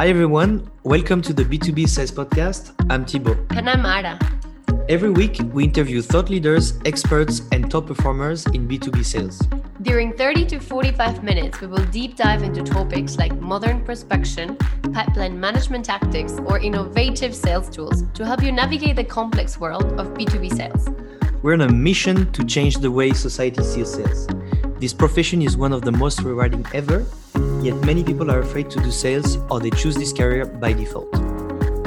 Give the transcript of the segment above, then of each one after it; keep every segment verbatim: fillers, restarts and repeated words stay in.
Hi everyone, welcome to the B two B Sales Podcast. I'm Thibaut. And I'm Ara. Every week, we interview thought leaders, experts, and top performers in B two B sales. During thirty to forty-five minutes, we will deep dive into topics like modern prospection, pipeline management tactics, or innovative sales tools to help you navigate the complex world of B two B sales. We're on a mission to change the way society sees sales. This profession is one of the most rewarding ever, yet many people are afraid to do sales or they choose this career by default.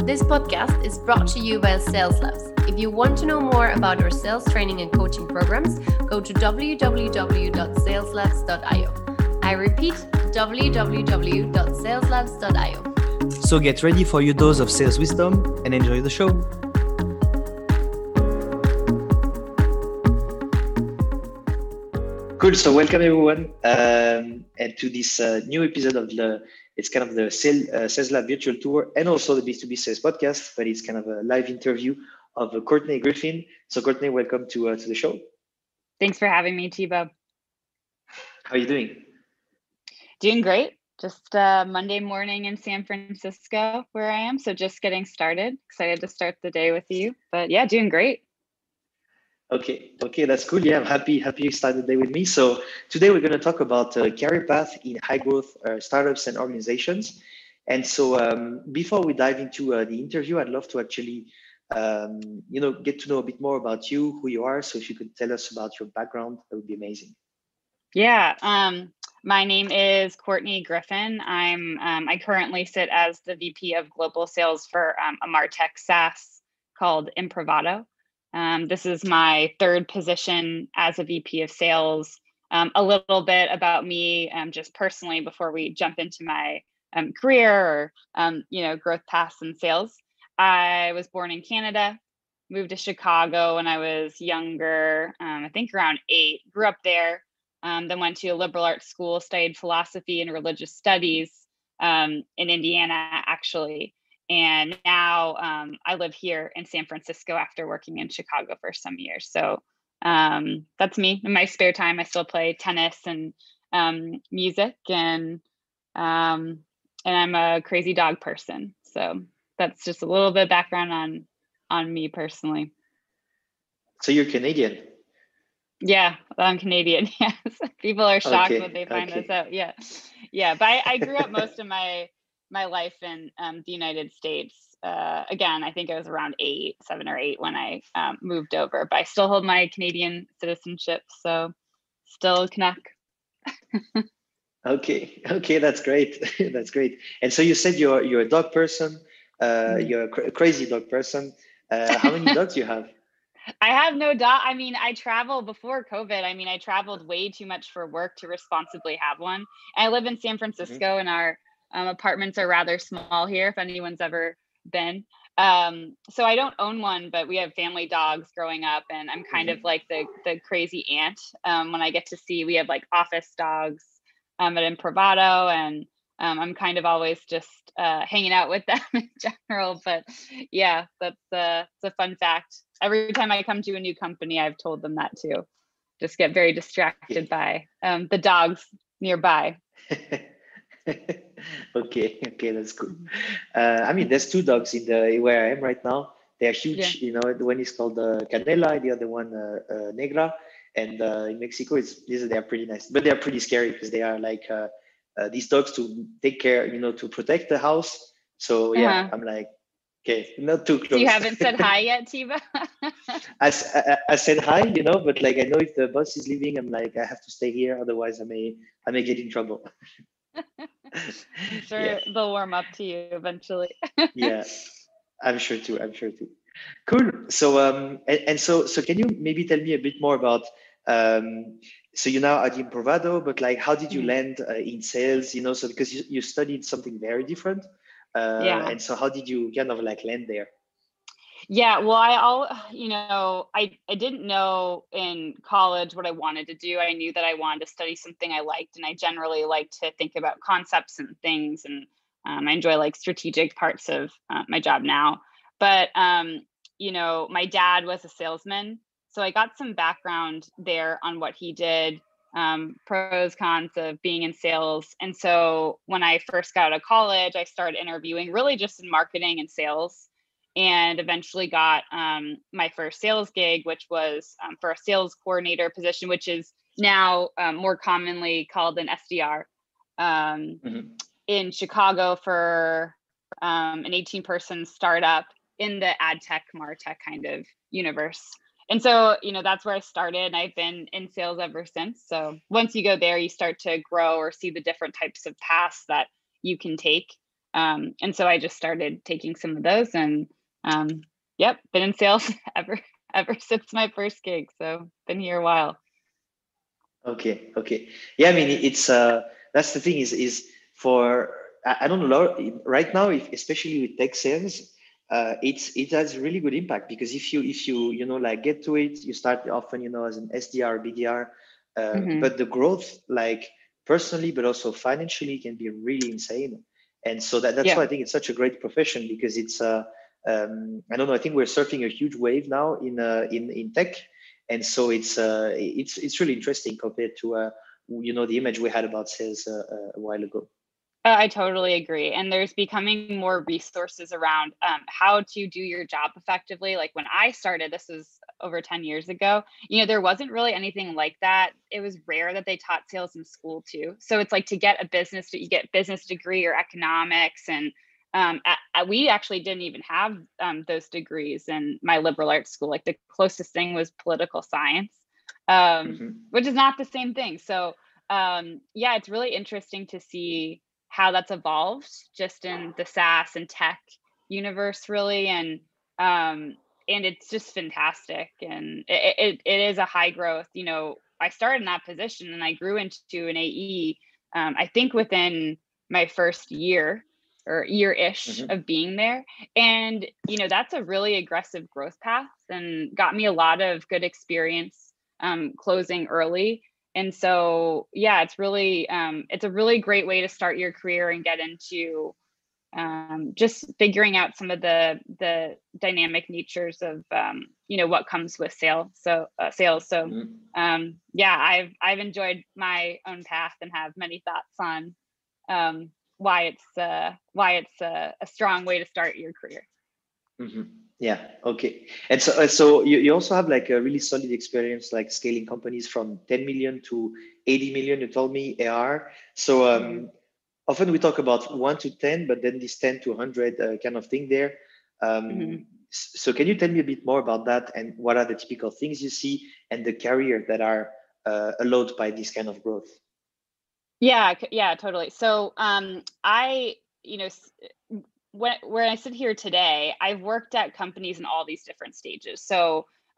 This podcast is brought to you by Sales Labs. If you want to know more about our sales training and coaching programs, go to w w w dot sales labs dot i o. I repeat, w w w dot sales labs dot i o. So get ready for your dose of sales wisdom and enjoy the show. Cool. So welcome everyone, um, and to this uh, new episode of the it's kind of the sales, uh, sales Lab virtual tour, and also the B two B Sales Podcast, but it's kind of a live interview of uh, Courtney Griffin. So Courtney, welcome to uh, to the show. Thanks for having me, Thibaut. How are you doing? Doing great. Just uh, Monday morning in San Francisco, where I am. So just getting started. Excited to start the day with you. But yeah, doing great. Okay. Okay. That's cool. Yeah. I'm happy, happy you started the day with me. So today we're going to talk about uh, career path in high growth uh, startups and organizations. And so um, before we dive into uh, the interview, I'd love to actually, um, you know, get to know a bit more about you, who you are. So if you could tell us about your background, that would be amazing. Yeah. Um, my name is Courtney Griffin. I'm, um, I currently sit as the V P of Global Sales for um, a MarTech SaaS called Improvado. Um, this is my third position as a V P of sales. Um, a little bit about me, um, just personally, before we jump into my um, career or, um, you know, growth paths in sales. I was born in Canada, moved to Chicago when I was younger, um, I think around eight, grew up there, um, then went to a liberal arts school, studied philosophy and religious studies um, in Indiana, actually. And now um, I live here in San Francisco after working in Chicago for some years. So um, that's me. In my spare time, I still play tennis and um, music, and um, and I'm a crazy dog person. So that's just a little bit of background on on me personally. So you're Canadian. Yeah, I'm Canadian. Yes, people are shocked okay, when they find okay. this out. Yeah, yeah. But I, I grew up most of my my life in um, the United States. Uh, again, I think I was around eight, seven or eight when I um, moved over, but I still hold my Canadian citizenship. So still Canuck. okay. Okay. That's great. that's great. And so you said you're, you're a dog person. Uh, mm-hmm. You're a cr- crazy dog person. Uh, how many dogs do you have? I have no dog. I mean, I travel before COVID. I mean, I traveled way too much for work to responsibly have one. And I live in San Francisco, mm-hmm. and our Um, apartments are rather small here, if anyone's ever been. Um, so I don't own one, but we have family dogs growing up, and I'm kind mm-hmm. of like the the crazy aunt. Um, when I get to see, we have like office dogs um, at Improvado, and um, I'm kind of always just uh, hanging out with them in general. But yeah, that's a, that's a fun fact. Every time I come to a new company, I've told them that too. Just get very distracted by um, the dogs nearby. okay okay that's cool. uh I mean, there's two dogs in the where I am right now. They are huge. Yeah. You know, the one is called uh, Canela, the other one uh, uh, Negra, and uh, in Mexico it's these they are pretty nice, but they are pretty scary because they are like uh, uh, these dogs to take care, you know, to protect the house. So yeah, uh-huh. I'm like, okay, not too close. You haven't said hi yet, Tiba? I, I, I said hi, you know, but like I know if the bus is leaving, I'm like I have to stay here, otherwise I may I may get in trouble. I'm sure yeah. they'll warm up to you eventually. yeah, I'm sure too. I'm sure too. Cool. So um, and, and so so can you maybe tell me a bit more about um, so you're now at Improvado, but like how did you mm-hmm. land uh, in sales? You know, so because you, you studied something very different. Uh, yeah. And so how did you kind of like land there? Yeah, well, I all you know, I, I didn't know in college what I wanted to do. I knew that I wanted to study something I liked, and I generally like to think about concepts and things, and um, I enjoy like strategic parts of uh, my job now. But um, you know, my dad was a salesman, so I got some background there on what he did. um, pros, cons of being in sales. And so when I first got out of college, I started interviewing really just in marketing and sales, and eventually got um, my first sales gig, which was um, for a sales coordinator position, which is now um, more commonly called an S D R, um, mm-hmm. in Chicago for um, an eighteen person startup in the ad tech, martech kind of universe. And so, you know, that's where I started, and I've been in sales ever since. So once you go there, you start to grow or see the different types of paths that you can take. Um, and so I just started taking some of those, and um, yep, been in sales ever, ever since my first gig. So been here a while. Okay. Okay. Yeah. I mean, it's, uh, that's the thing is, is for, I don't know, right now, if, especially with tech sales, Uh, it's it has really good impact, because if you if you you know like get to it, you start often you know as an S D R, B D R, uh, mm-hmm. but the growth, like personally but also financially, can be really insane. And so that that's yeah. why I think it's such a great profession, because it's uh um, I don't know, I think we're surfing a huge wave now in uh, in in tech, and so it's uh it's it's really interesting compared to uh you know the image we had about sales uh, a while ago. Uh, I totally agree. And there's becoming more resources around um, how to do your job effectively. Like when I started, this was over ten years ago, you know, there wasn't really anything like that. It was rare that they taught sales in school too. So it's like to get a business, you get business degree or economics. And um, at, at, we actually didn't even have um, those degrees in my liberal arts school. Like the closest thing was political science, um, mm-hmm. which is not the same thing. So um, yeah, it's really interesting to see how that's evolved just in the SaaS and tech universe, really. And um, and it's just fantastic. And it, it, it is a high growth, you know, I started in that position and I grew into an A E, um, I think within my first year or year-ish mm-hmm. of being there. And, you know, that's a really aggressive growth path and got me a lot of good experience um, closing early. And so, yeah, it's really, um, it's a really great way to start your career and get into um, just figuring out some of the the dynamic natures of, um, you know, what comes with sales. So uh, sales. So, um, yeah, I've I've enjoyed my own path and have many thoughts on um, why it's uh, why it's uh, a strong way to start your career. Mm-hmm. Yeah. Okay. And so, uh, so you, you also have like a really solid experience, like scaling companies from ten million to eighty million. You told me A R. So um, mm-hmm. often we talk about one to ten, but then this ten to one hundred uh, kind of thing there. Um, mm-hmm. So can you tell me a bit more about that, and what are the typical things you see and the career that are uh, allowed by this kind of growth? Yeah. Yeah, totally. So um, I, you know, When, when I sit here today, I've worked at companies in all these different stages. So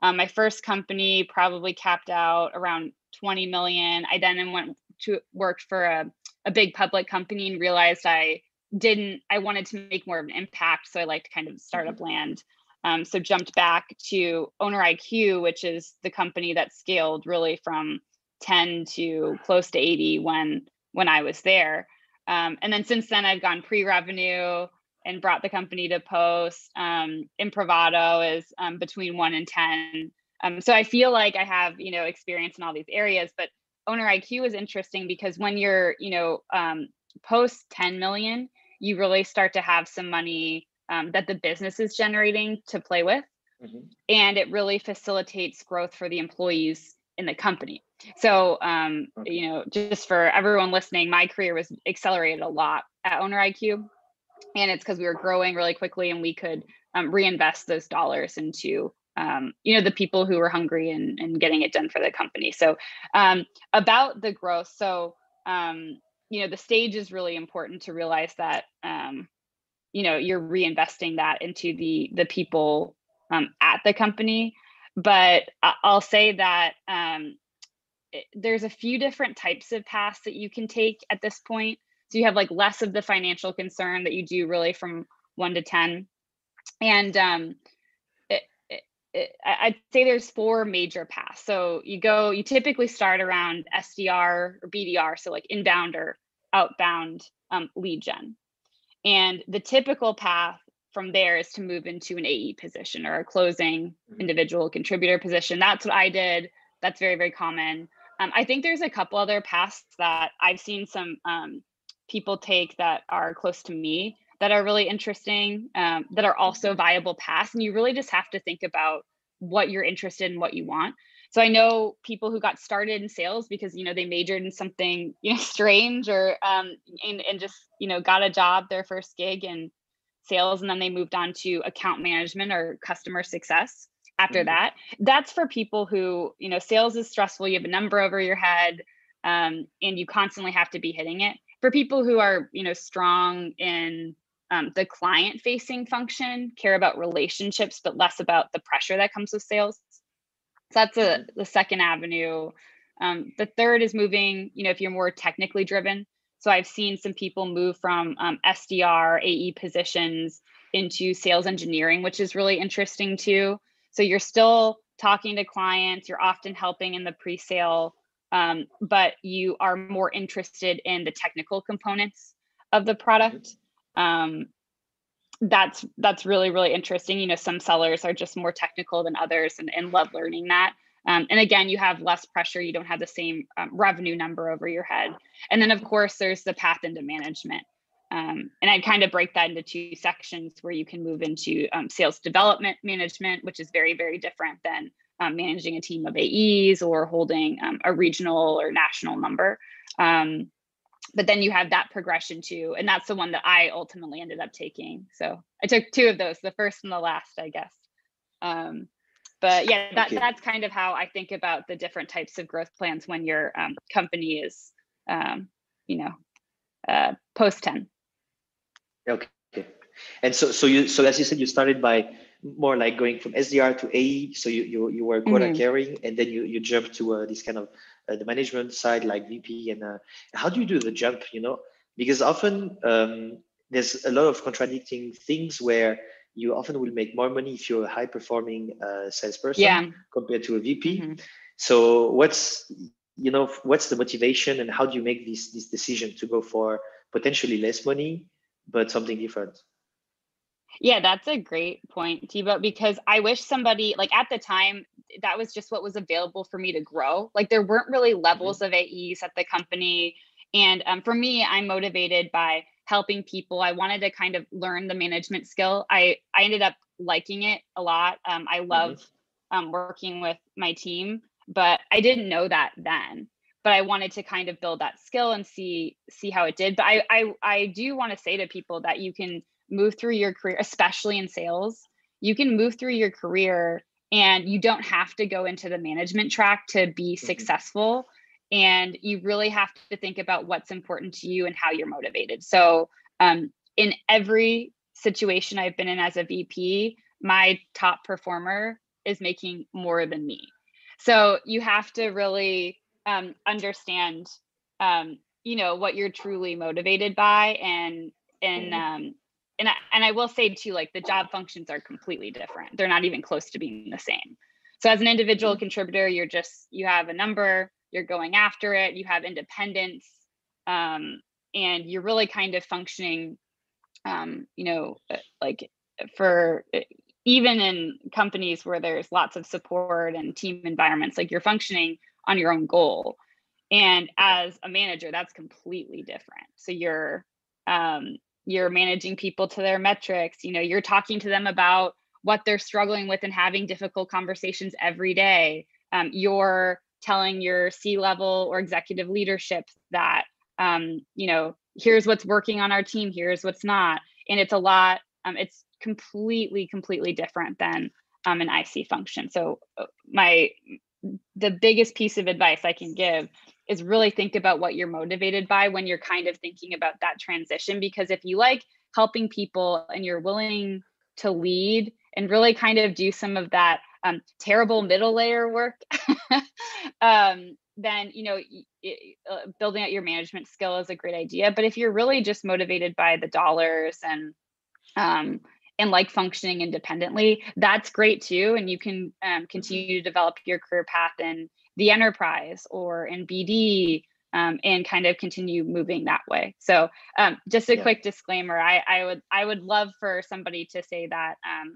um, my first company probably capped out around twenty million. I then went to work for a, a big public company and realized I didn't, I wanted to make more of an impact. So I liked kind of startup land. Um, so jumped back to Owner I Q, which is the company that scaled really from ten to close to eighty when, when I was there. Um, and then since then I've gone pre-revenue and brought the company to post. Um, Improvado is um, between one and ten. Um, so I feel like I have, you know, experience in all these areas, but Owner I Q is interesting because when you're, you know, um, post ten million, you really start to have some money um, that the business is generating to play with. Mm-hmm. And it really facilitates growth for the employees in the company. So, um, okay. you know, just for everyone listening, my career was accelerated a lot at Owner I Q. And it's because we were growing really quickly and we could um, reinvest those dollars into, um, you know, the people who were hungry and, and getting it done for the company. So um, about the growth. So, um, you know, the stage is really important to realize that, um, you know, you're reinvesting that into the, the people um, at the company. But I'll say that um, it, there's a few different types of paths that you can take at this point. So you have like less of the financial concern that you do really from one to ten. And um, it, it, it, I'd say there's four major paths. So you go, you typically start around S D R or B D R. So like inbound or outbound um, lead gen. And the typical path from there is to move into an A E position or a closing individual contributor position. That's what I did. That's very, very common. Um, I think there's a couple other paths that I've seen some um, people take that are close to me that are really interesting, um, that are also viable paths. And you really just have to think about what you're interested in, what you want. So I know people who got started in sales because, you know, they majored in something, you know, strange, or um, and, and just, you know, got a job, their first gig in sales, and then they moved on to account management or customer success after mm-hmm. that. That's for people who, you know, sales is stressful. You have a number over your head, um, and you constantly have to be hitting it. For people who are, you know, strong in um, the client facing function, care about relationships, but less about the pressure that comes with sales. So that's a, the second avenue. Um, the third is moving, you know, if you're more technically driven. So I've seen some people move from um, S D R, A E positions into sales engineering, which is really interesting too. So you're still talking to clients, you're often helping in the pre-sale, um, but you are more interested in the technical components of the product. Um, that's that's really, really interesting. You know, some sellers are just more technical than others and, and love learning that. Um, and again, you have less pressure. You don't have the same um, revenue number over your head. And then, of course, there's the path into management. Um, and I kind of break that into two sections where you can move into um, sales development management, which is very, very different than um, managing a team of A Es or holding um, a regional or national number. Um, But then you have that progression too. And that's the one that I ultimately ended up taking. So I took two of those, the first and the last, I guess. Um, but yeah, that, that's kind of how I think about the different types of growth plans when your um, company is, um, you know, uh, post ten. Okay. And so, so you, so as you said, you started by more like going from S D R to A E. So you, you, you were quota mm-hmm. carrying, and then you, you jumped to uh, this kind of Uh, the management side, like V P, and uh, how do you do the jump, you know? Because often um, there's a lot of contradicting things where you often will make more money if you're a high-performing uh, salesperson yeah. compared to a V P. Mm-hmm. So what's, you know, what's the motivation, and how do you make this, this decision to go for potentially less money, but something different? Yeah, that's a great point, Thibaut, because I wish somebody, like at the time, that was just what was available for me to grow. Like there weren't really levels mm-hmm. of A Es at the company. And um, for me, I'm motivated by helping people. I wanted to kind of learn the management skill. I, I ended up liking it a lot. Um, I love mm-hmm. um, working with my team, but I didn't know that then. But I wanted to kind of build that skill and see see how it did. But I I, I do want to say to people that you can move through your career, especially in sales, you can move through your career and you don't have to go into the management track to be mm-hmm. successful. And you really have to think about what's important to you and how you're motivated. So um, in every situation I've been in as a V P, my top performer is making more than me. So you have to really um, understand, um, you know, what you're truly motivated by, and, and, mm-hmm. um, And I, and I will say too, like the job functions are completely different. They're not even close to being the same. So as an individual contributor, you're just, you have a number, you're going after it, you have independence, um, and you're really kind of functioning, um, you know, like for, even in companies where there's lots of support and team environments, like you're functioning on your own goal. And as a manager, that's completely different. So you're, um, you're managing people to their metrics. You know, you're talking to them about what they're struggling with and having difficult conversations every day. Um, you're telling your C-level or executive leadership that, um, you know, here's what's working on our team, here's what's not. And it's a lot, um, it's completely, completely different than um, an I C function. So my, the biggest piece of advice I can give is really think about what you're motivated by when you're kind of thinking about that transition. Because if you like helping people and you're willing to lead and really kind of do some of that um, terrible middle layer work, um, then, you know, it, uh, building out your management skill is a great idea. But if you're really just motivated by the dollars and, um, and like functioning independently, that's great too. And you can um, continue to develop your career path in the enterprise or in B D, um, and kind of continue moving that way. So um, just a yeah. quick disclaimer, I, I would I would love for somebody to say that um,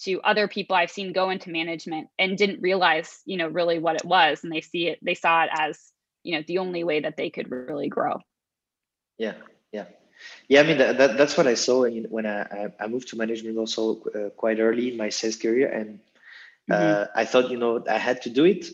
to other people I've seen go into management and didn't realize, you know, really what it was. And they see it, they saw it as, you know, the only way that they could really grow. Yeah. Yeah. Yeah. I mean, that, that that's what I saw when I, I moved to management also uh, quite early in my sales career. And uh, mm-hmm. I thought, you know, I had to do it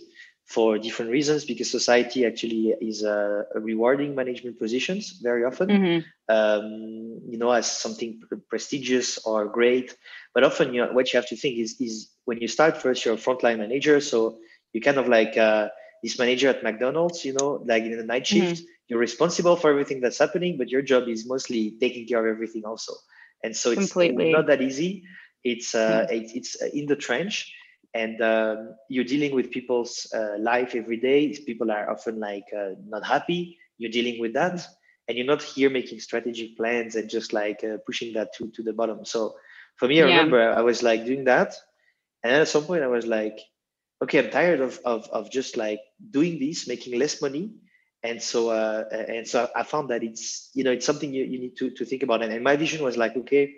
for different reasons, because society actually is uh, rewarding management positions very often, mm-hmm. um, you know, as something prestigious or great. But often, you know, what you have to think is, is when you start first, you're a frontline manager. So you kind of like uh, this manager at McDonald's, you know, like in the night shift, mm-hmm. you're responsible for everything that's happening, but your job is mostly taking care of everything also. And so it's completely not that easy. It's uh, mm-hmm. it, it's in the trench. And um, you're dealing with people's uh, life every day. People are often like uh, not happy. You're dealing with that, and you're not here making strategic plans and just like uh, pushing that to, to the bottom. So for me, I yeah. remember I was like doing that. And then at some point I was like, okay, I'm tired of, of, of just like doing this, making less money. And so, uh, and so I found that it's, you know, it's something you, you need to, to think about. And, and my vision was like, okay,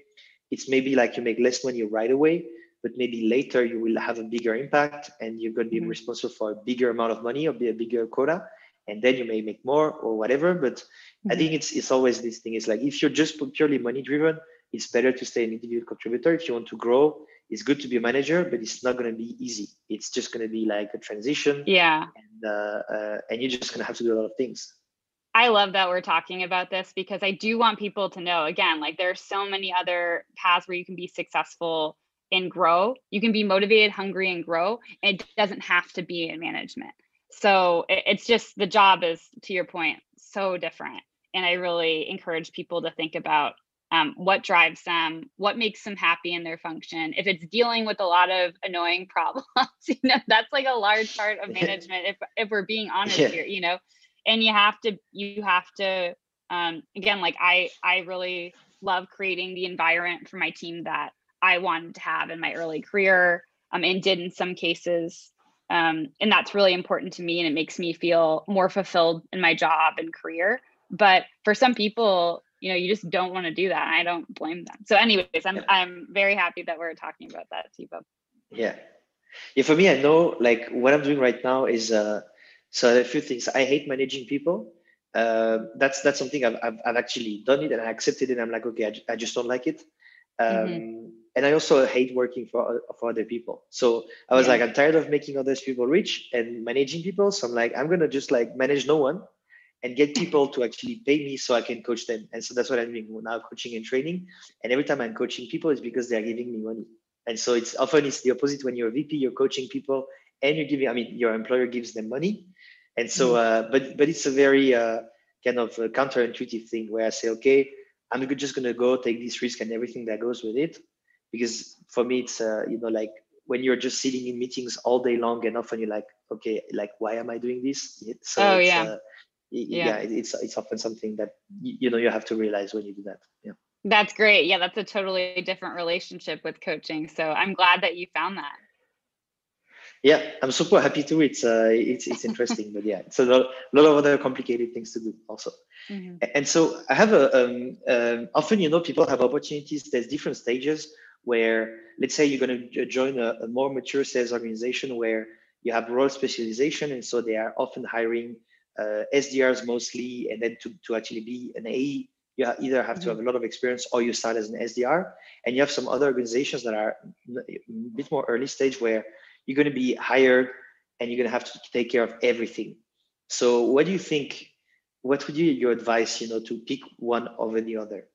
it's maybe like you make less money right away, but maybe later you will have a bigger impact and you're going to be mm-hmm. responsible for a bigger amount of money or be a bigger quota, and then you may make more or whatever. But mm-hmm. I think it's it's always this thing. It's like, if you're just purely money driven, it's better to stay an individual contributor. If you want to grow, it's good to be a manager, but it's not going to be easy. It's just going to be like a transition. Yeah. And, uh, uh, and you're just going to have to do a lot of things. I love that we're talking about this, because I do want people to know, again, like there are so many other paths where you can be successful and grow. You can be motivated, hungry, and grow. And it doesn't have to be in management. So it's just, the job is, to your point, so different. And I really encourage people to think about um, what drives them, what makes them happy in their function. If it's dealing with a lot of annoying problems, you know, that's like a large part of management. If if we're being honest yeah. here, you know, and you have to, you have to, um, again, like I, I really love creating the environment for my team that I wanted to have in my early career, um, and did in some cases. Um, and that's really important to me, and it makes me feel more fulfilled in my job and career. But for some people, you know, you just don't want to do that. I don't blame them. So anyways, I'm, yeah. I'm very happy that we're talking about that, Thibaut. Yeah. Yeah. For me, I know like what I'm doing right now is, uh, so there are a few things. I hate managing people. Uh, that's, that's something I've, I've, I've actually done it and I accepted it. And I'm like, okay, I, j- I just don't like it. Um, mm-hmm. And I also hate working for for other people. So I was yeah. like, I'm tired of making other people rich and managing people. So I'm like, I'm going to just like manage no one and get people to actually pay me so I can coach them. And so that's what I'm doing now, coaching and training. And every time I'm coaching people, it's because they're giving me money. And so it's often it's the opposite. When you're a V P, you're coaching people and you're giving, I mean, your employer gives them money. And so, mm-hmm. uh, but but it's a very uh, kind of a counterintuitive thing where I say, okay, I'm just going to go take this risk and everything that goes with it. Because for me, it's, uh, you know, like when you're just sitting in meetings all day long and often you're like, okay, like, why am I doing this? So oh, it's, yeah. Uh, yeah. Yeah. It's, it's often something that, you know, you have to realize when you do that. Yeah. That's great. Yeah. That's a totally different relationship with coaching. So I'm glad that you found that. Yeah. I'm super happy too. It's, uh, it's, it's interesting, but yeah, it's a lot, a lot of other complicated things to do also. Mm-hmm. And so I have a, um, um, often, you know, people have opportunities. There's different stages where, let's say you're going to join a, a more mature sales organization where you have role specialization. And so they are often hiring uh, S D Rs mostly. And then to, to actually be an A E, you either have mm-hmm. to have a lot of experience or you start as an S D R. And you have some other organizations that are a bit more early stage where you're going to be hired and you're going to have to take care of everything. So what do you think, what would you, your advice, you know, to pick one over the other?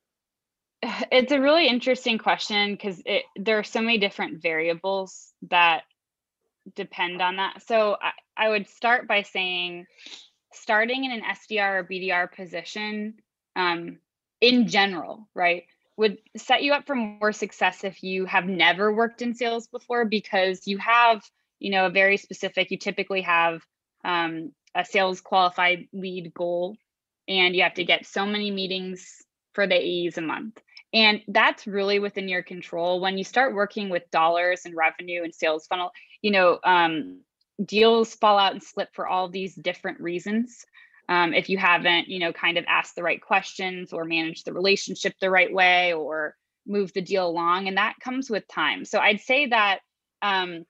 It's a really interesting question because there are so many different variables that depend on that. So I, I would start by saying starting in an S D R or B D R position um, in general, right, would set you up for more success if you have never worked in sales before, because you have, you know, a very specific, you typically have um, a sales qualified lead goal, and you have to get so many meetings for the A Es a month. And that's really within your control. When you start working with dollars and revenue and sales funnel, you know, um, deals fall out and slip for all these different reasons. Um, if you haven't, you know, kind of asked the right questions or managed the relationship the right way, or move the deal along, and that comes with time. So I'd say that, um,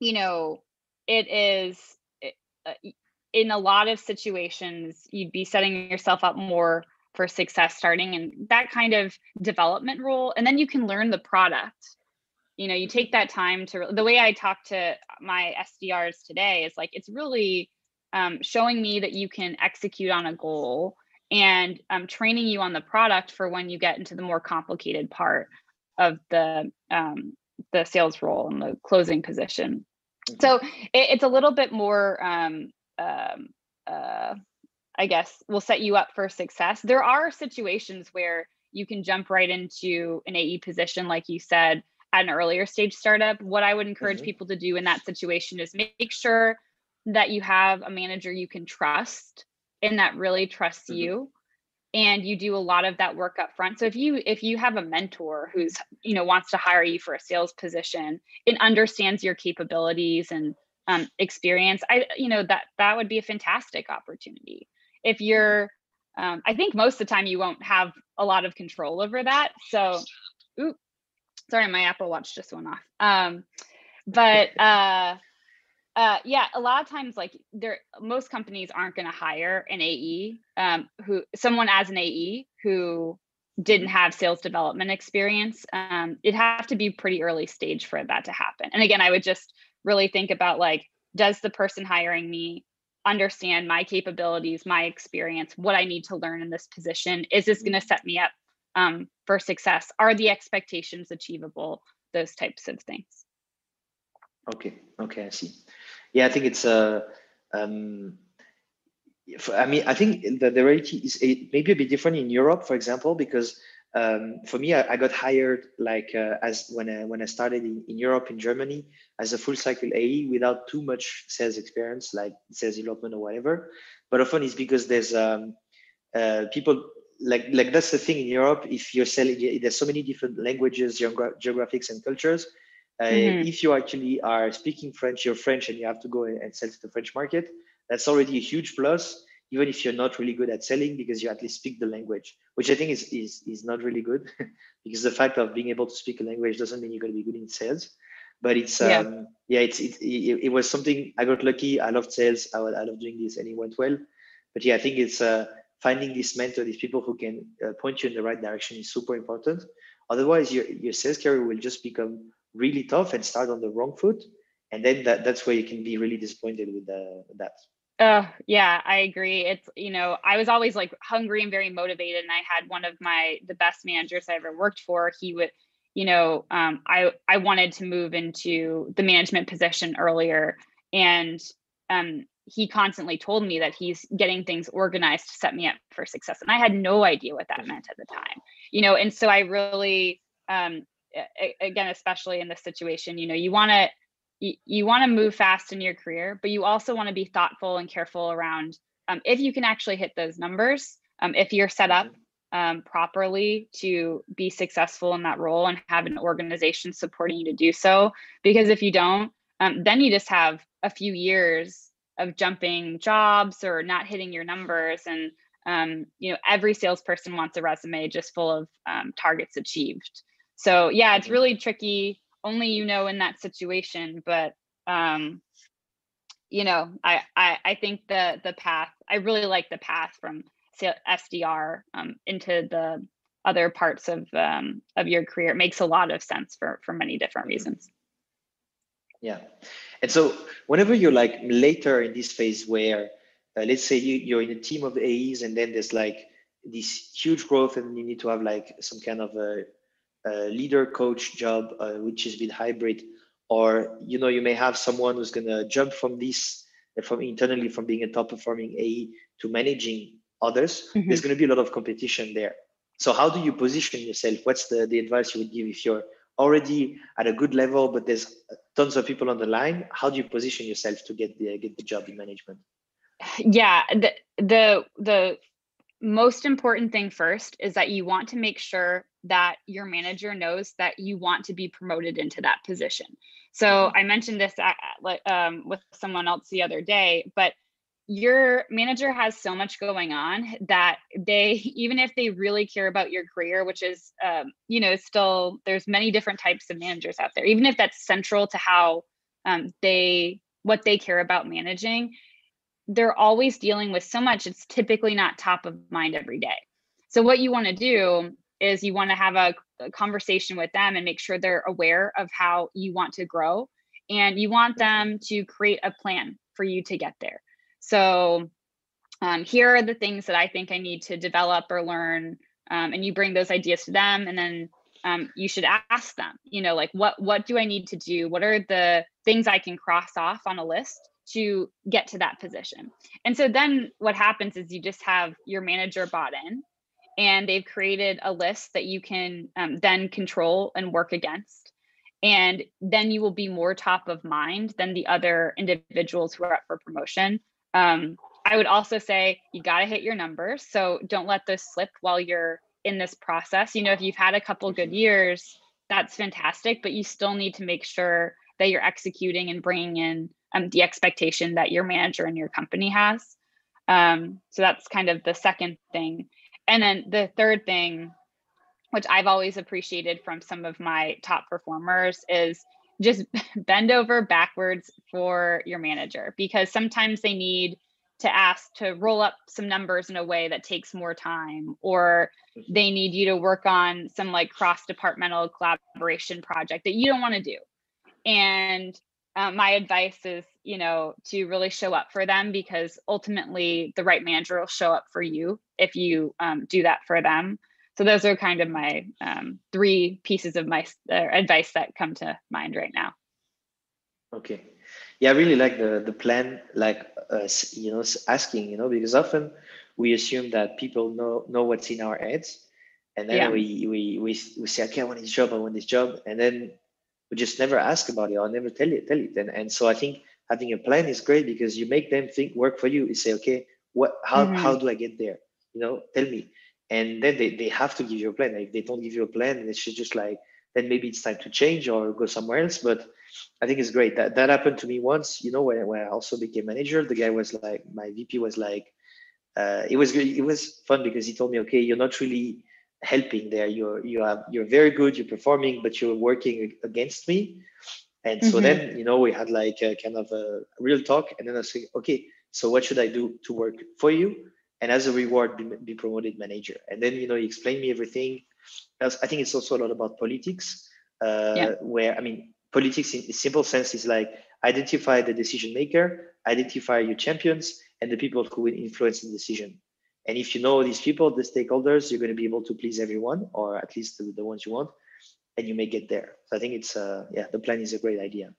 you know, it is it, uh, in a lot of situations, you'd be setting yourself up more for success starting in that kind of development role. And then you can learn the product. You know, you take that time to, the way I talk to my S D Rs today is like, it's really um, showing me that you can execute on a goal and um, training you on the product for when you get into the more complicated part of the um, the sales role and the closing position. Mm-hmm. So it, it's a little bit more, um, um, uh, I guess, will set you up for success. There are situations where you can jump right into an A E position, like you said, at an earlier stage startup. What I would encourage mm-hmm. people to do in that situation is make sure that you have a manager you can trust and that really trusts mm-hmm. you, and you do a lot of that work up front. So if you if you have a mentor who's, you know, wants to hire you for a sales position and understands your capabilities and um, experience, I you know that that would be a fantastic opportunity. If you're, um, I think most of the time you won't have a lot of control over that. So, oops. Sorry, my Apple Watch just went off. Um, but uh, uh, yeah, a lot of times, like there, most companies aren't going to hire an A E um, who someone as an A E who didn't have sales development experience. Um, it'd have to be pretty early stage for that to happen. And again, I would just really think about like, does the person hiring me understand my capabilities, my experience, what I need to learn in this position? Is this going to set me up Um, for success? Are the expectations achievable? Those types of things. Okay. Okay. I see. Yeah. I think it's a, uh, um, I mean, I think the, the reality is it maybe a bit different in Europe, for example, because um, for me, I, I got hired like uh, as when I, when I started in, in Europe, in Germany, as a full cycle A E without too much sales experience, like sales development or whatever. But often it's because there's um, uh, people, Like, like that's the thing in Europe. If you're selling, there's so many different languages, geogra- geographics, and cultures. Uh, mm-hmm. If you actually are speaking French, you're French, and you have to go and sell to the French market, that's already a huge plus. Even if you're not really good at selling, because you at least speak the language, which I think is is is not really good, because the fact of being able to speak a language doesn't mean you're going to be good in sales. But it's yeah, um, yeah it's it, it it was something I got lucky. I loved sales. I I loved doing this, and it went well. But yeah, I think it's uh. Finding this mentor, these people who can uh, point you in the right direction is super important. Otherwise, your, your sales career will just become really tough and start on the wrong foot. And then that, that's where you can be really disappointed with uh, that. Uh, yeah, I agree. It's, you know, I was always like hungry and very motivated. And I had one of my, the best managers I ever worked for. He would, you know, um, I, I wanted to move into the management position earlier. And, um, he constantly told me that he's getting things organized to set me up for success. And I had no idea what that meant at the time, you know? And so I really, um, again, especially in this situation, you know, you want to, you, you want to move fast in your career, but you also want to be thoughtful and careful around, um, if you can actually hit those numbers, um, if you're set up, um, properly to be successful in that role and have an organization supporting you to do so, because if you don't, um, then you just have a few years of jumping jobs or not hitting your numbers. And, um, you know, every salesperson wants a resume just full of um, targets achieved. So yeah, it's really tricky. Only, you know, in that situation, but, um, you know, I, I, I think the, the path, I really like the path from S D R um, into the other parts of, um, of your career. It makes a lot of sense for, for many different reasons. Yeah. And so whenever you're like later in this phase where, uh, let's say you, you're in a team of A Es and then there's like this huge growth and you need to have like some kind of a, a leader coach job, uh, which is a bit hybrid, or, you know, you may have someone who's going to jump from this, from internally from being a top performing A E to managing others, mm-hmm. there's going to be a lot of competition there. So how do you position yourself? What's the, the advice you would give if you're already at a good level, but there's tons of people on the line? How do you position yourself to get the get the job in management? Yeah, the the the most important thing first is that you want to make sure that your manager knows that you want to be promoted into that position. So I mentioned this at, um, with someone else the other day, but your manager has so much going on that they, even if they really care about your career, which is, um, you know, still, there's many different types of managers out there, even if that's central to how um, they, what they care about managing, they're always dealing with so much. It's typically not top of mind every day. So what you want to do is you want to have a, a conversation with them and make sure they're aware of how you want to grow, and you want them to create a plan for you to get there. So um, here are the things that I think I need to develop or learn. Um, and you bring those ideas to them, and then um, you should ask them, you know, like, what, what do I need to do? What are the things I can cross off on a list to get to that position? And so then what happens is you just have your manager bought in, and they've created a list that you can um, then control and work against. And then you will be more top of mind than the other individuals who are up for promotion. Um, I would also say you got to hit your numbers. So don't let those slip while you're in this process. You know, if you've had a couple good years, that's fantastic, but you still need to make sure that you're executing and bringing in um, the expectation that your manager and your company has. Um, so that's kind of the second thing. And then the third thing, which I've always appreciated from some of my top performers, is just bend over backwards for your manager, because sometimes they need to ask to roll up some numbers in a way that takes more time, or they need you to work on some like cross-departmental collaboration project that you don't want to do. And uh, my advice is, you know, to really show up for them, because ultimately the right manager will show up for you if you um, do that for them. So those are kind of my um, three pieces of my uh, advice that come to mind right now. Okay. Yeah, I really like the, the plan, like, uh, you know, asking, you know, because often we assume that people know, know what's in our heads. And then yeah. we, we, we, we say, okay, I want this job, I want this job. And then we just never ask about it, or never tell it, tell it. And, and so I think having a plan is great, because you make them think, work for you. You say, okay, what, how, mm-hmm. how do I get there? You know, tell me. And then they, they have to give you a plan. If they don't give you a plan, it's just like, then maybe it's time to change or go somewhere else. But I think it's great. That that happened to me once, you know, when, when I also became manager, the guy was like, my V P was like, uh, it was it was fun because he told me, okay, you're not really helping there. You're, you have, you're very good, you're performing, but you're working against me. And so mm-hmm. then, you know, we had like a kind of a real talk. And then I said, okay, so what should I do to work for you? And as a reward, be, be promoted manager. And then, you know, he explained me everything. I think it's also a lot about politics, uh, yeah. where, I mean, politics in a simple sense is like, identify the decision maker, identify your champions, and the people who will influence the decision. And if you know these people, the stakeholders, you're going to be able to please everyone, or at least the, the ones you want, and you may get there. So I think it's, uh, yeah, the plan is a great idea.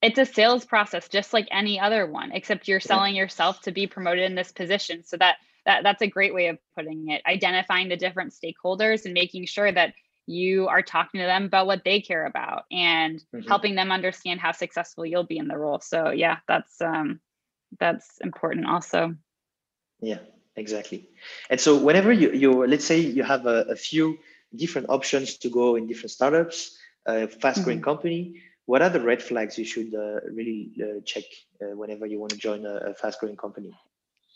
It's a sales process, just like any other one, except you're selling yourself to be promoted in this position. So that That, that's a great way of putting it, identifying the different stakeholders and making sure that you are talking to them about what they care about, and mm-hmm. helping them understand how successful you'll be in the role. So yeah, that's um, that's important also. Yeah, exactly. And so whenever you, you let's say you have a, a few different options to go in different startups, a fast growing mm-hmm. company, what are the red flags you should uh, really uh, check uh, whenever you want to join a, a fast growing company?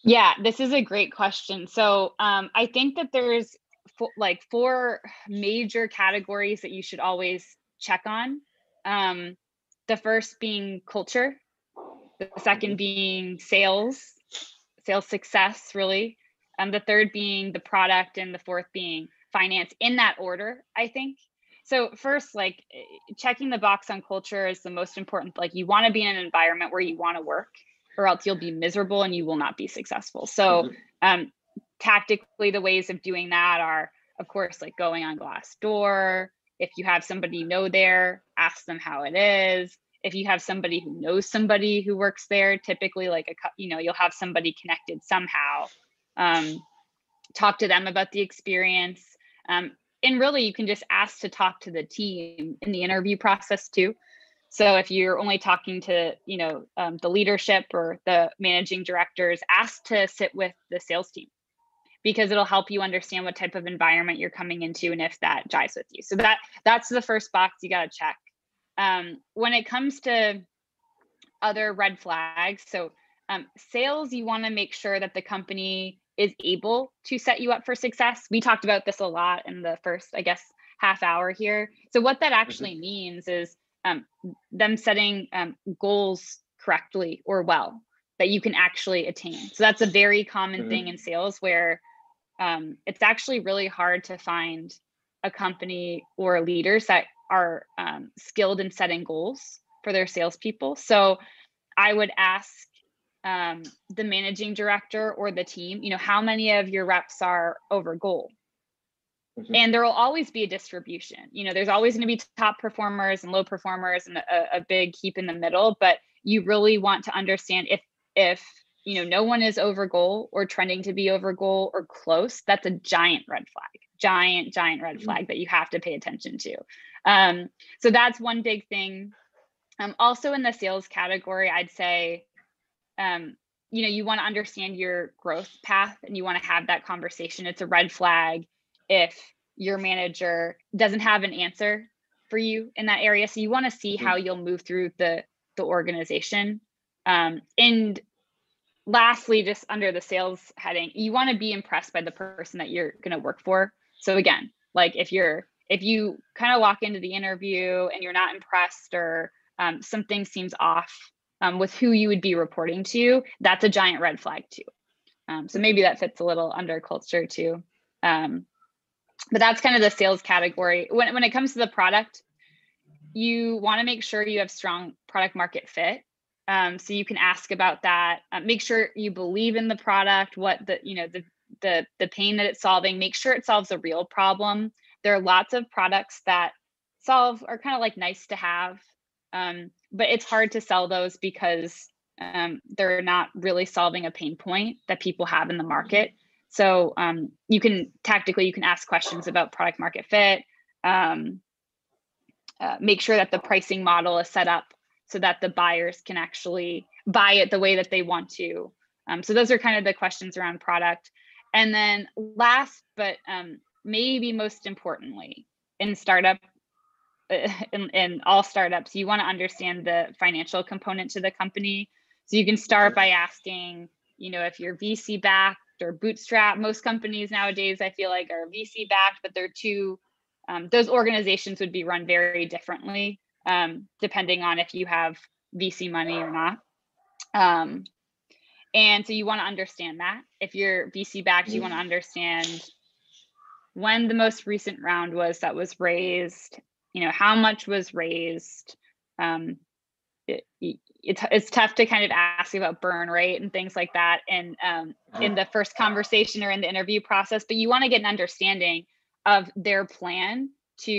Yeah, this is a great question. So um, I think that there's fo- like four major categories that you should always check on. Um, the first being culture, the second being sales, sales success, really. Um, the third being the product, and the fourth being finance, in that order, I think. So first, like checking the box on culture is the most important. Like you want to be in an environment where you want to work, or else you'll be miserable and you will not be successful. So um, tactically, the ways of doing that are, of course, like going on Glassdoor. If you have somebody you know there, ask them how it is. If you have somebody who knows somebody who works there, typically like, a you know, you'll have somebody connected somehow. Um, talk to them about the experience. Um, and really, you can just ask to talk to the team in the interview process too. So if you're only talking to, you know, um, the leadership or the managing directors, ask to sit with the sales team, because it'll help you understand what type of environment you're coming into and if that jives with you. So that that's the first box you got to check. Um, when it comes to other red flags, so Um, sales, you want to make sure that the company is able to set you up for success. We talked about this a lot in the first, I guess, half hour here. So what that actually mm-hmm. means is um, them setting um, goals correctly or well that you can actually attain. So that's a very common mm-hmm. thing in sales where um, it's actually really hard to find a company or leaders that are um, skilled in setting goals for their salespeople. So I would ask um, the managing director or the team, you know, how many of your reps are over goal? Mm-hmm. And there will always be a distribution. You know, there's always going to be top performers and low performers and a, a big heap in the middle, but you really want to understand if, if, you know, no one is over goal or trending to be over goal or close, that's a giant red flag, giant, giant red mm-hmm. flag that you have to pay attention to. Um, so that's one big thing. Um, also in the sales category, I'd say, um, you know, you want to understand your growth path and you want to have that conversation. It's a red flag if your manager doesn't have an answer for you in that area. So you want to see mm-hmm. how you'll move through the, the organization. Um, and lastly, just under the sales heading, you want to be impressed by the person that you're going to work for. So again, like if you're, if you kind of walk into the interview and you're not impressed or um, something seems off um, with who you would be reporting to, that's a giant red flag too. Um, so maybe that fits a little under culture too. Um, But that's kind of the sales category. When when it comes to the product, you want to make sure you have strong product market fit. Um, so you can ask about that. Uh, make sure you believe in the product, what the, you know, the, the, the pain that it's solving. Make sure it solves a real problem. There are lots of products that solve are kind of like nice to have, um, but it's hard to sell those because um, they're not really solving a pain point that people have in the market. So um, you can tactically, you can ask questions about product market fit, um, uh, make sure that the pricing model is set up so that the buyers can actually buy it the way that they want to. Um, so those are kind of the questions around product. And then last, but um, maybe most importantly, in startup, in, in all startups, you want to understand the financial component to the company. So you can start by asking, you know, if you're V C backed, or bootstrap. Most companies nowadays, I feel like, are V C backed, but they're two, um, those organizations would be run very differently um, depending on if you have V C money or not. Um, and so you want to understand that. If you're V C backed, you want to understand when the most recent round was that was raised, you know, how much was raised. Um, It, it's it's tough to kind of ask about burn rate and things like that and um, in the first conversation or in the interview process, but you want to get an understanding of their plan to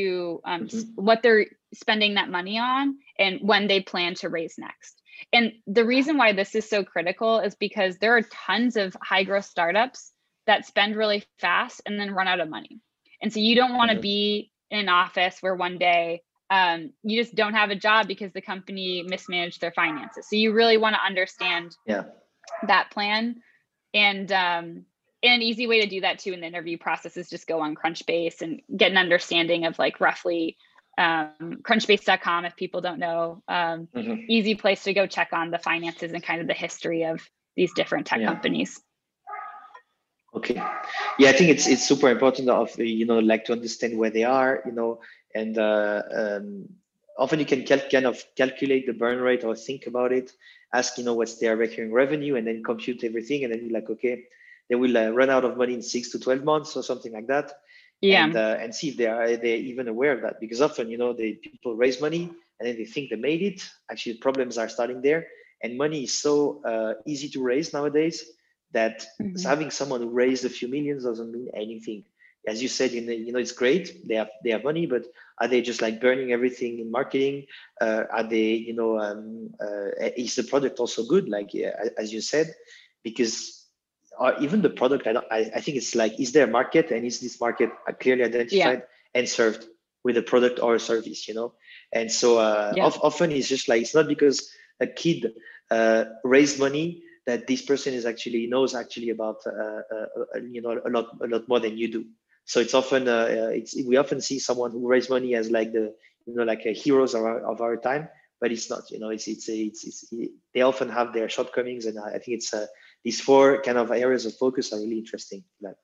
um, mm-hmm. what they're spending that money on and when they plan to raise next. And the reason why this is so critical is because there are tons of high growth startups that spend really fast and then run out of money. And so you don't want to mm-hmm. be in an office where one day Um, you just don't have a job because the company mismanaged their finances. So you really want to understand yeah. that plan. And, um, and an easy way to do that too in the interview process is just go on Crunchbase and get an understanding of like roughly um, crunchbase dot com if people don't know. Um, mm-hmm. Easy place to go check on the finances and kind of the history of these different tech yeah. companies. Okay. Yeah, I think it's it's super important of, you know, like to understand where they are, you know, and uh, um, often you can cal- kind of calculate the burn rate or think about it, ask, you know, what's their recurring revenue and then compute everything. And then you're like, okay, they will uh, run out of money in six to twelve months or something like that. Yeah. And, uh, and see if they are, are they even aware of that, because often, you know, they people raise money and then they think they made it. Actually, problems are starting there, and money is so uh, easy to raise nowadays that mm-hmm. having someone who raised a few millions doesn't mean anything. As you said, in the, you know, it's great. They have they have money, but are they just like burning everything in marketing? Uh, are they, you know, um, uh, is the product also good? Like uh, as you said, because uh, even the product, I, don't, I I think it's like, is there a market, and is this market clearly identified yeah. and served with a product or a service? You know, and so uh, yeah. of, often it's just like, it's not because a kid uh, raised money that this person is actually knows actually about uh, uh, you know a lot a lot more than you do. So it's often, uh, it's we often see someone who raised money as like the, you know, like a heroes of our, of our time, but it's not, you know, it's, it's, it's, it's it, they often have their shortcomings. And I, I think it's uh, these four kind of areas of focus are really interesting. Like,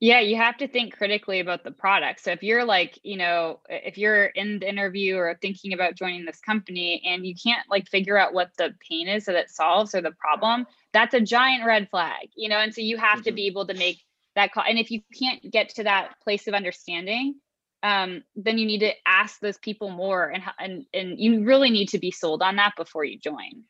yeah, you have to think critically about the product. So if you're like, you know, if you're in the interview or thinking about joining this company and you can't like figure out what the pain is that it solves or the problem, that's a giant red flag, you know? And so you have mm-hmm. to be able to make that call. And if you can't get to that place of understanding, um, then you need to ask those people more, and, and, and you really need to be sold on that before you join.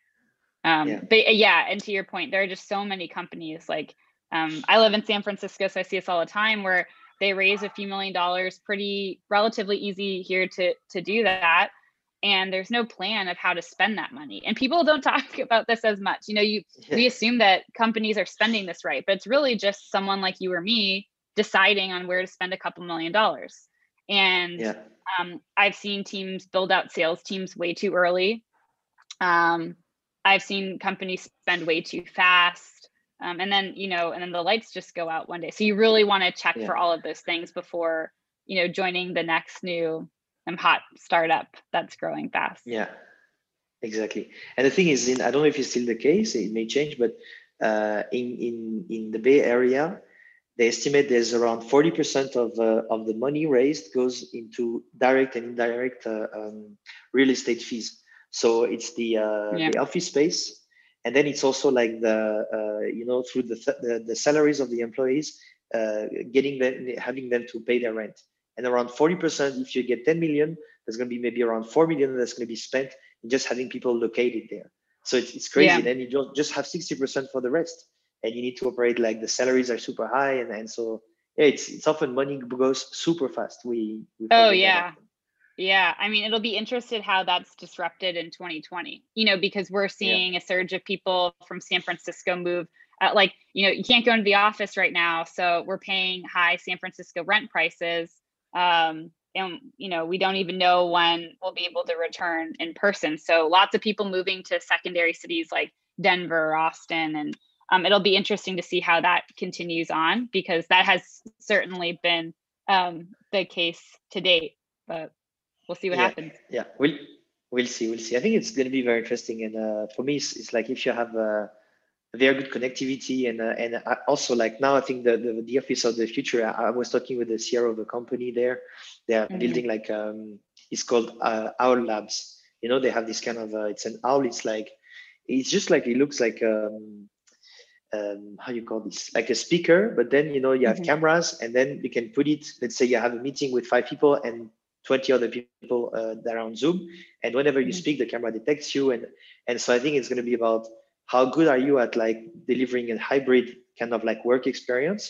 Um, yeah. But yeah, and to your point, there are just so many companies like, Um, I live in San Francisco, so I see this all the time where they raise a few million dollars, pretty relatively easy here to, to do that. And there's no plan of how to spend that money. And people don't talk about this as much. You know, you we assume that companies are spending this right, but it's really just someone like you or me deciding on where to spend a couple million dollars. And yeah. um, I've seen teams build out sales teams way too early. Um, I've seen companies spend way too fast. Um, and then, you know, and then the lights just go out one day. So you really want to check yeah. for all of those things before, you know, joining the next new um, hot startup that's growing fast. Yeah, exactly. And the thing is, in, I don't know if it's still the case, it may change, but uh, in, in, in the Bay Area, they estimate there's around forty percent of, uh, of the money raised goes into direct and indirect uh, um, real estate fees. So it's the, uh, yeah. the office space. And then it's also like the, uh, you know, through the, th the the salaries of the employees, uh, getting them, having them to pay their rent. And around forty percent, if you get ten million, there's going to be maybe around four million that's going to be spent in just having people located there. So it's, it's crazy. Yeah. Then you don't just have sixty percent for the rest, and you need to operate like the salaries are super high. And, and so yeah, it's, it's often money goes super fast. We, we oh yeah. Yeah, I mean, it'll be interesting how that's disrupted in twenty twenty, you know, because we're seeing yeah. a surge of people from San Francisco move. Uh, like, you know, you can't go into the office right now. So we're paying high San Francisco rent prices. Um, and, you know, we don't even know when we'll be able to return in person. So lots of people moving to secondary cities like Denver, Austin, and um, it'll be interesting to see how that continues on, because that has certainly been um, the case to date. But we'll see what yeah, happens. Yeah, we'll we'll see, we'll see. I think it's going to be very interesting. And uh, for me, it's, it's like if you have a uh, very good connectivity, and uh, and I also like now, I think the, the the office of the future. I, I was talking with the C R O of a company there. They are mm-hmm. building like um, it's called uh, Owl Labs. You know, they have this kind of uh, it's an owl. It's like it's just like it looks like um, um how you call this, like a speaker, but then you know you have mm-hmm. cameras, and then you can put it. Let's say you have a meeting with five people and twenty other people uh, that are on Zoom, and whenever you speak, the camera detects you. And and so I think it's going to be about how good are you at like delivering a hybrid kind of like work experience,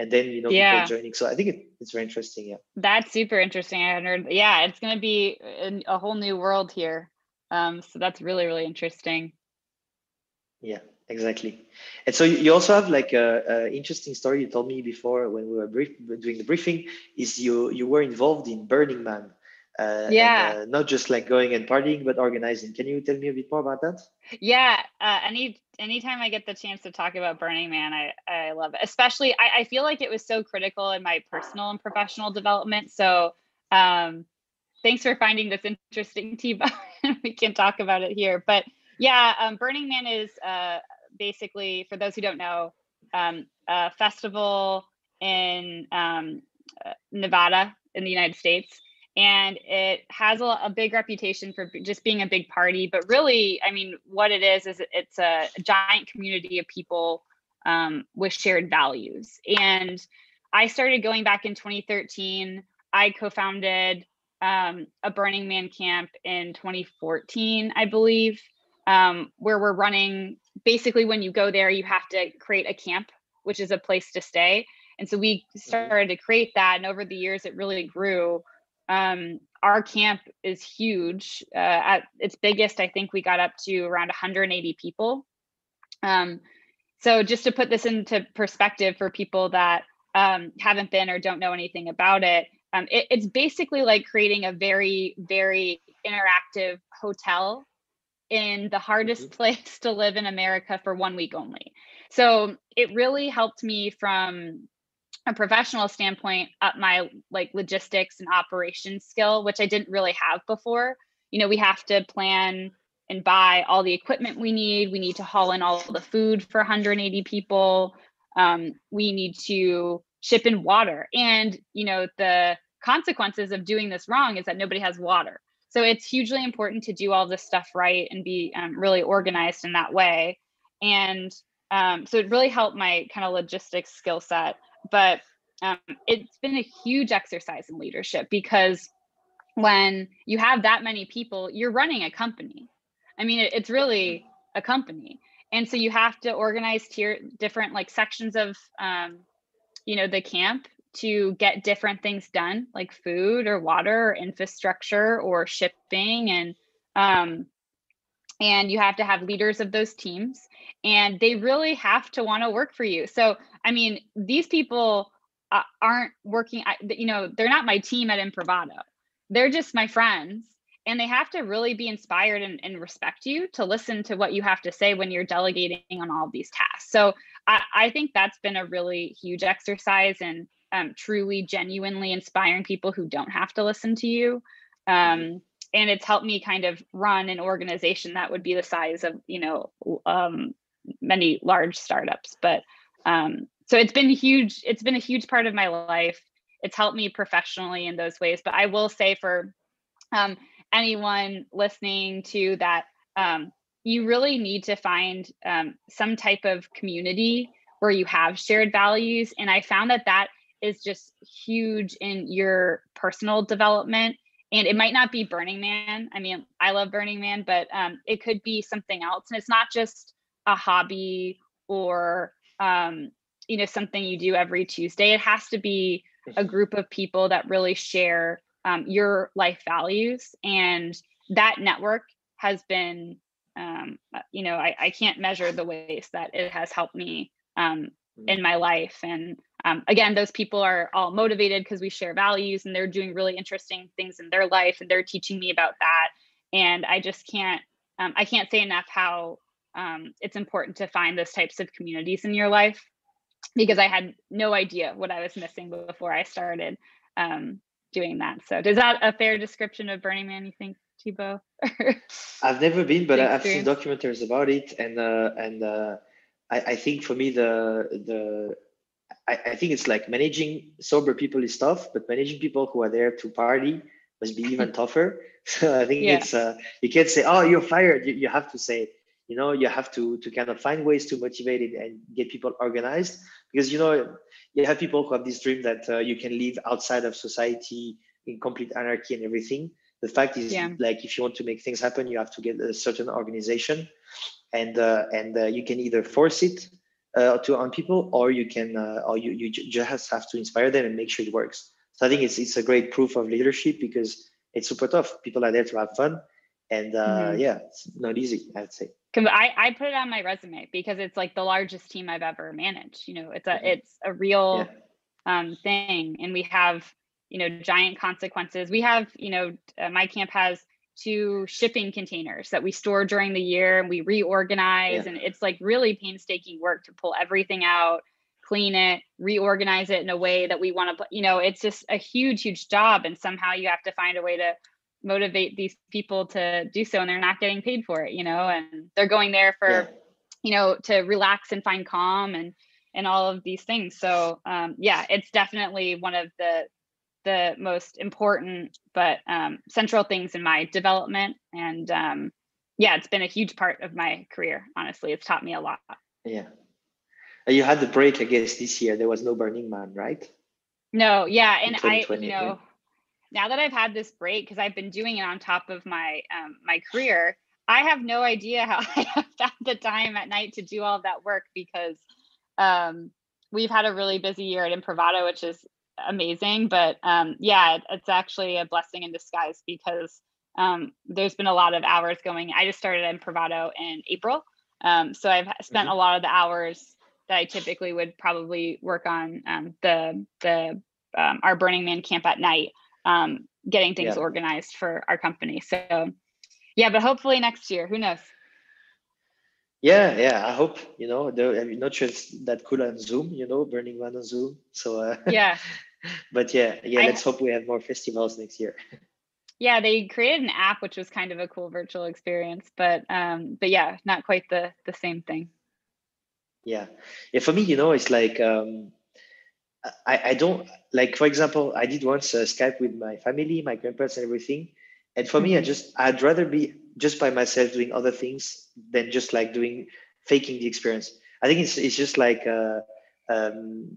and then you know yeah. people joining. So I think it, it's very interesting. Yeah, that's super interesting. I heard, yeah, it's going to be a whole new world here. Um, so that's really really interesting. Yeah, exactly. And so you also have like a, a interesting story you told me before when we were brief, doing the briefing, is you you were involved in Burning Man. Uh, yeah. And, uh, not just like going and partying, but organizing. Can you tell me a bit more about that? Yeah. Uh, any anytime I get the chance to talk about Burning Man, I, I love it. Especially, I, I feel like it was so critical in my personal and professional development. So um, thanks for finding this interesting, Thibaut. We can talk about it here. But yeah, um, Burning Man is uh, basically, for those who don't know, um, a festival in um, Nevada in the United States. And it has a, a big reputation for just being a big party. But really, I mean, what it is, is it's a giant community of people um, with shared values. And I started going back in twenty thirteen. I co-founded um, a Burning Man camp in twenty fourteen, I believe. Um, where we're running, basically when you go there, you have to create a camp, which is a place to stay. And so we started to create that. And over the years, it really grew. Um, our camp is huge. Uh, at its biggest, I think we got up to around one hundred eighty people. Um, so just to put this into perspective for people that um, haven't been or don't know anything about it, um, it, it's basically like creating a very, very interactive hotel in the hardest place to live in America for one week only. So it really helped me from a professional standpoint up my like logistics and operations skill, which I didn't really have before. you know, we have to plan and buy all the equipment we need. We need to haul in all the food for one hundred eighty people. Um, we need to ship in water. And, you know, the consequences of doing this wrong is that nobody has water. So it's hugely important to do all this stuff right and be um, really organized in that way. And um, so it really helped my kind of logistics skill set. But um, it's been a huge exercise in leadership, because when you have that many people, you're running a company. I mean, it's really a company. And so you have to organize tier different like sections of, um, you know, the camp to get different things done, like food or water or infrastructure or shipping. And, um, and you have to have leaders of those teams, and they really have to want to work for you. So, I mean, these people uh, aren't working, you know, they're not my team at Improvado. They're just my friends. And they have to really be inspired and, and respect you to listen to what you have to say when you're delegating on all of these tasks. So I, I think that's been a really huge exercise in um, truly, genuinely inspiring people who don't have to listen to you. Um, and it's helped me kind of run an organization that would be the size of, you know, um, many large startups. But um, so it's been huge. It's been a huge part of my life. It's helped me professionally in those ways. But I will say for um, anyone listening to that, um, you really need to find um, some type of community where you have shared values. And I found that that is just huge in your personal development. And it might not be Burning Man. I mean, I love Burning Man, but um, it could be something else. And it's not just a hobby or, um, you know, something you do every Tuesday. It has to be a group of people that really share Um, your life values. And that network has been, um, you know, I, I can't measure the ways that it has helped me um, in my life. And um, again, those people are all motivated because we share values, and they're doing really interesting things in their life, and they're teaching me about that. And I just can't, um, I can't say enough how um, it's important to find those types of communities in your life, because I had no idea what I was missing before I started Um, doing that. So is that a fair description of Burning Man, you think, Thibaut? I've never been, but I've seen documentaries about it. And uh, and uh, I, I think for me, the the I, I think it's like managing sober people is tough, but managing people who are there to party must be even tougher. So I think yeah. it's, uh, you can't say, oh, you're fired. You, you have to say, you know, you have to, to kind of find ways to motivate it and get people organized. Because, you know, you have people who have this dream that uh, you can live outside of society in complete anarchy and everything. The fact is, yeah. like, if you want to make things happen, you have to get a certain organization, and uh, and uh, you can either force it uh, to on people, or you can, uh, or you you just have to inspire them and make sure it works. So I think it's it's a great proof of leadership, because it's super tough. People are there to have fun, and uh, mm-hmm. yeah, it's not easy, I'd say. I, I put it on my resume because it's like the largest team I've ever managed. You know, it's a it's a real yeah. um, thing, and we have, you know, giant consequences. We have, you know, uh, my camp has two shipping containers that we store during the year, and we reorganize, yeah. and it's like really painstaking work to pull everything out, clean it, reorganize it in a way that we want to. You know, it's just a huge, huge job, and somehow you have to find a way to motivate these people to do so, and they're not getting paid for it, you know, and they're going there for, yeah. you know, to relax and find calm and, and all of these things. So, um, yeah, it's definitely one of the, the most important, but, um, central things in my development. And, um, yeah, it's been a huge part of my career. Honestly, it's taught me a lot. Yeah. You had the break, I guess, this year. There was no Burning Man, right? No. Yeah. And I, you know, yeah. now that I've had this break, because I've been doing it on top of my um, my career, I have no idea how I have found the time at night to do all of that work, because um, we've had a really busy year at Improvado, which is amazing. But um, yeah, it, it's actually a blessing in disguise, because um, there's been a lot of hours going. I just started Improvado in April. Um, so I've spent mm-hmm. a lot of the hours that I typically would probably work on um, the the um, our Burning Man camp at night. Um, getting things yeah. organized for our company. So yeah, but hopefully next year, who knows? Yeah, yeah, I hope, you know, though, I'm not sure it's that cool on Zoom, you know, Burning Man on Zoom. So uh, yeah, but yeah, yeah, let's I, hope we have more festivals next year. Yeah, they created an app, which was kind of a cool virtual experience, but um, but yeah, not quite the the same thing. Yeah, yeah. For me, you know, it's like um, I I don't like. For example, I did once uh, Skype with my family, my grandparents, and everything. And for mm-hmm. me, I just I'd rather be just by myself doing other things than just like doing faking the experience. I think it's it's just like uh, um,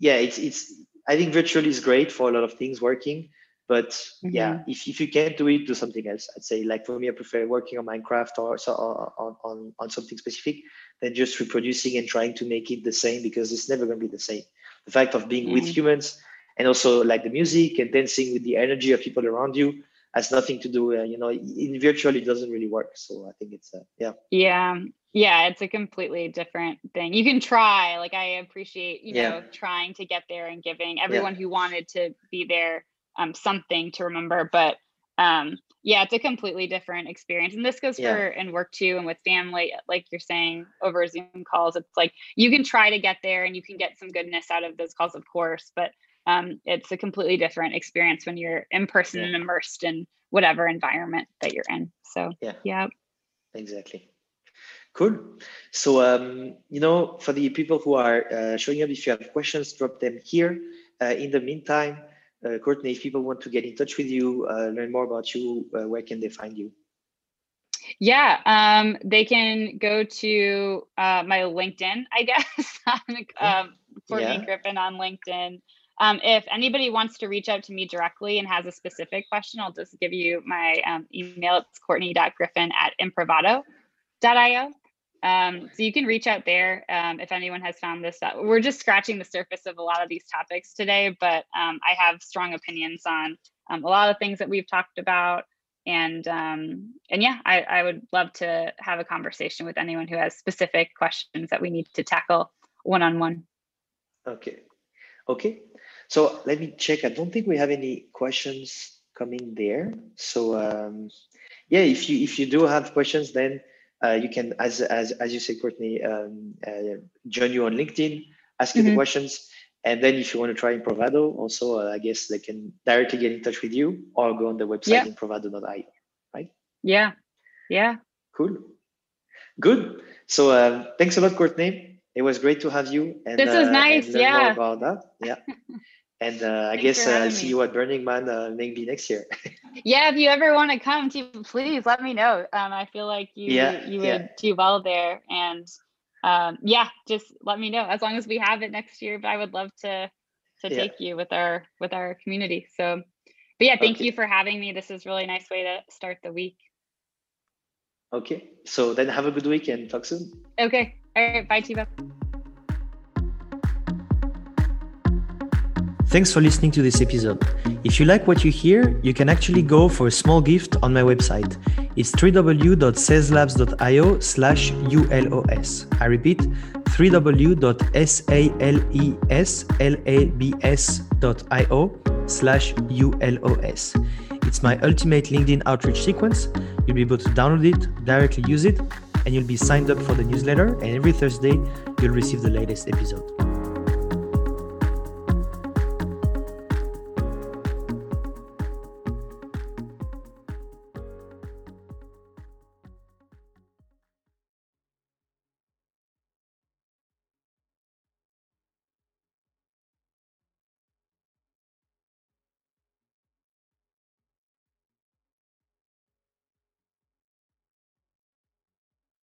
yeah, it's it's. I think virtual is great for a lot of things working. But mm-hmm. yeah, if, if you can't do it, do something else. I'd say, like for me, I prefer working on Minecraft or so on, on, on something specific than just reproducing and trying to make it the same, because it's never going to be the same. The fact of being mm-hmm. with humans, and also like the music and dancing with the energy of people around you, has nothing to do, uh, you know, in virtual, it doesn't really work. So I think it's, uh, yeah. Yeah. Yeah. It's a completely different thing. You can try, like I appreciate, you yeah. know, trying to get there and giving everyone yeah. who wanted to be there Um, something to remember, but um, yeah, it's a completely different experience. And this goes yeah. for in work too, and with family, like you're saying, over Zoom calls, it's like you can try to get there and you can get some goodness out of those calls, of course, but um, it's a completely different experience when you're in person yeah. and immersed in whatever environment that you're in. So yeah, yeah. exactly. Cool. So, um, you know, for the people who are uh, showing up, if you have questions, drop them here. Uh, in the meantime, Uh, Courtney, if people want to get in touch with you, uh, learn more about you, uh, where can they find you? Yeah, um, they can go to uh, my LinkedIn, I guess, um, Courtney yeah. Griffin on LinkedIn. Um, if anybody wants to reach out to me directly and has a specific question, I'll just give you my um, email. It's courtney dot griffin at improvado dot io. Um, so you can reach out there um, if anyone has found this out. We're just scratching the surface of a lot of these topics today, but um, I have strong opinions on um, a lot of things that we've talked about. And um, and yeah, I, I would love to have a conversation with anyone who has specific questions that we need to tackle one-on-one. Okay. Okay. So let me check. I don't think we have any questions coming there. So um, yeah, if you if you do have questions, then Uh, you can, as as as you say, Courtney, um, uh, join you on LinkedIn, ask mm-hmm. you the questions, and then if you want to try Improvado, also uh, I guess they can directly get in touch with you or go on the website yeah. improvado dot io, right? Yeah, yeah. Cool, good. So uh, thanks a lot, Courtney. It was great to have you. And, this was uh, nice. And learn yeah. more about that. Yeah. And uh, I guess I'll uh, see you at Burning Man uh, maybe next year. Yeah, if you ever want to come, please let me know. Um, I feel like you yeah, you would yeah. do well there. And um, yeah, just let me know as long as we have it next year. But I would love to to yeah. take you with our with our community. So, but yeah, thank okay. you for having me. This is a really nice way to start the week. Okay, so then have a good week and talk soon. Okay, all right, bye, Thibaut. Thanks for listening to this episode. If you like what you hear, you can actually go for a small gift on my website. It's w w w dot sales labs dot io slash U L O S. I repeat, w w w dot sales labs dot io slash U L O S. It's my ultimate LinkedIn outreach sequence. You'll be able to download it, directly use it, and you'll be signed up for the newsletter. And every Thursday, you'll receive the latest episode.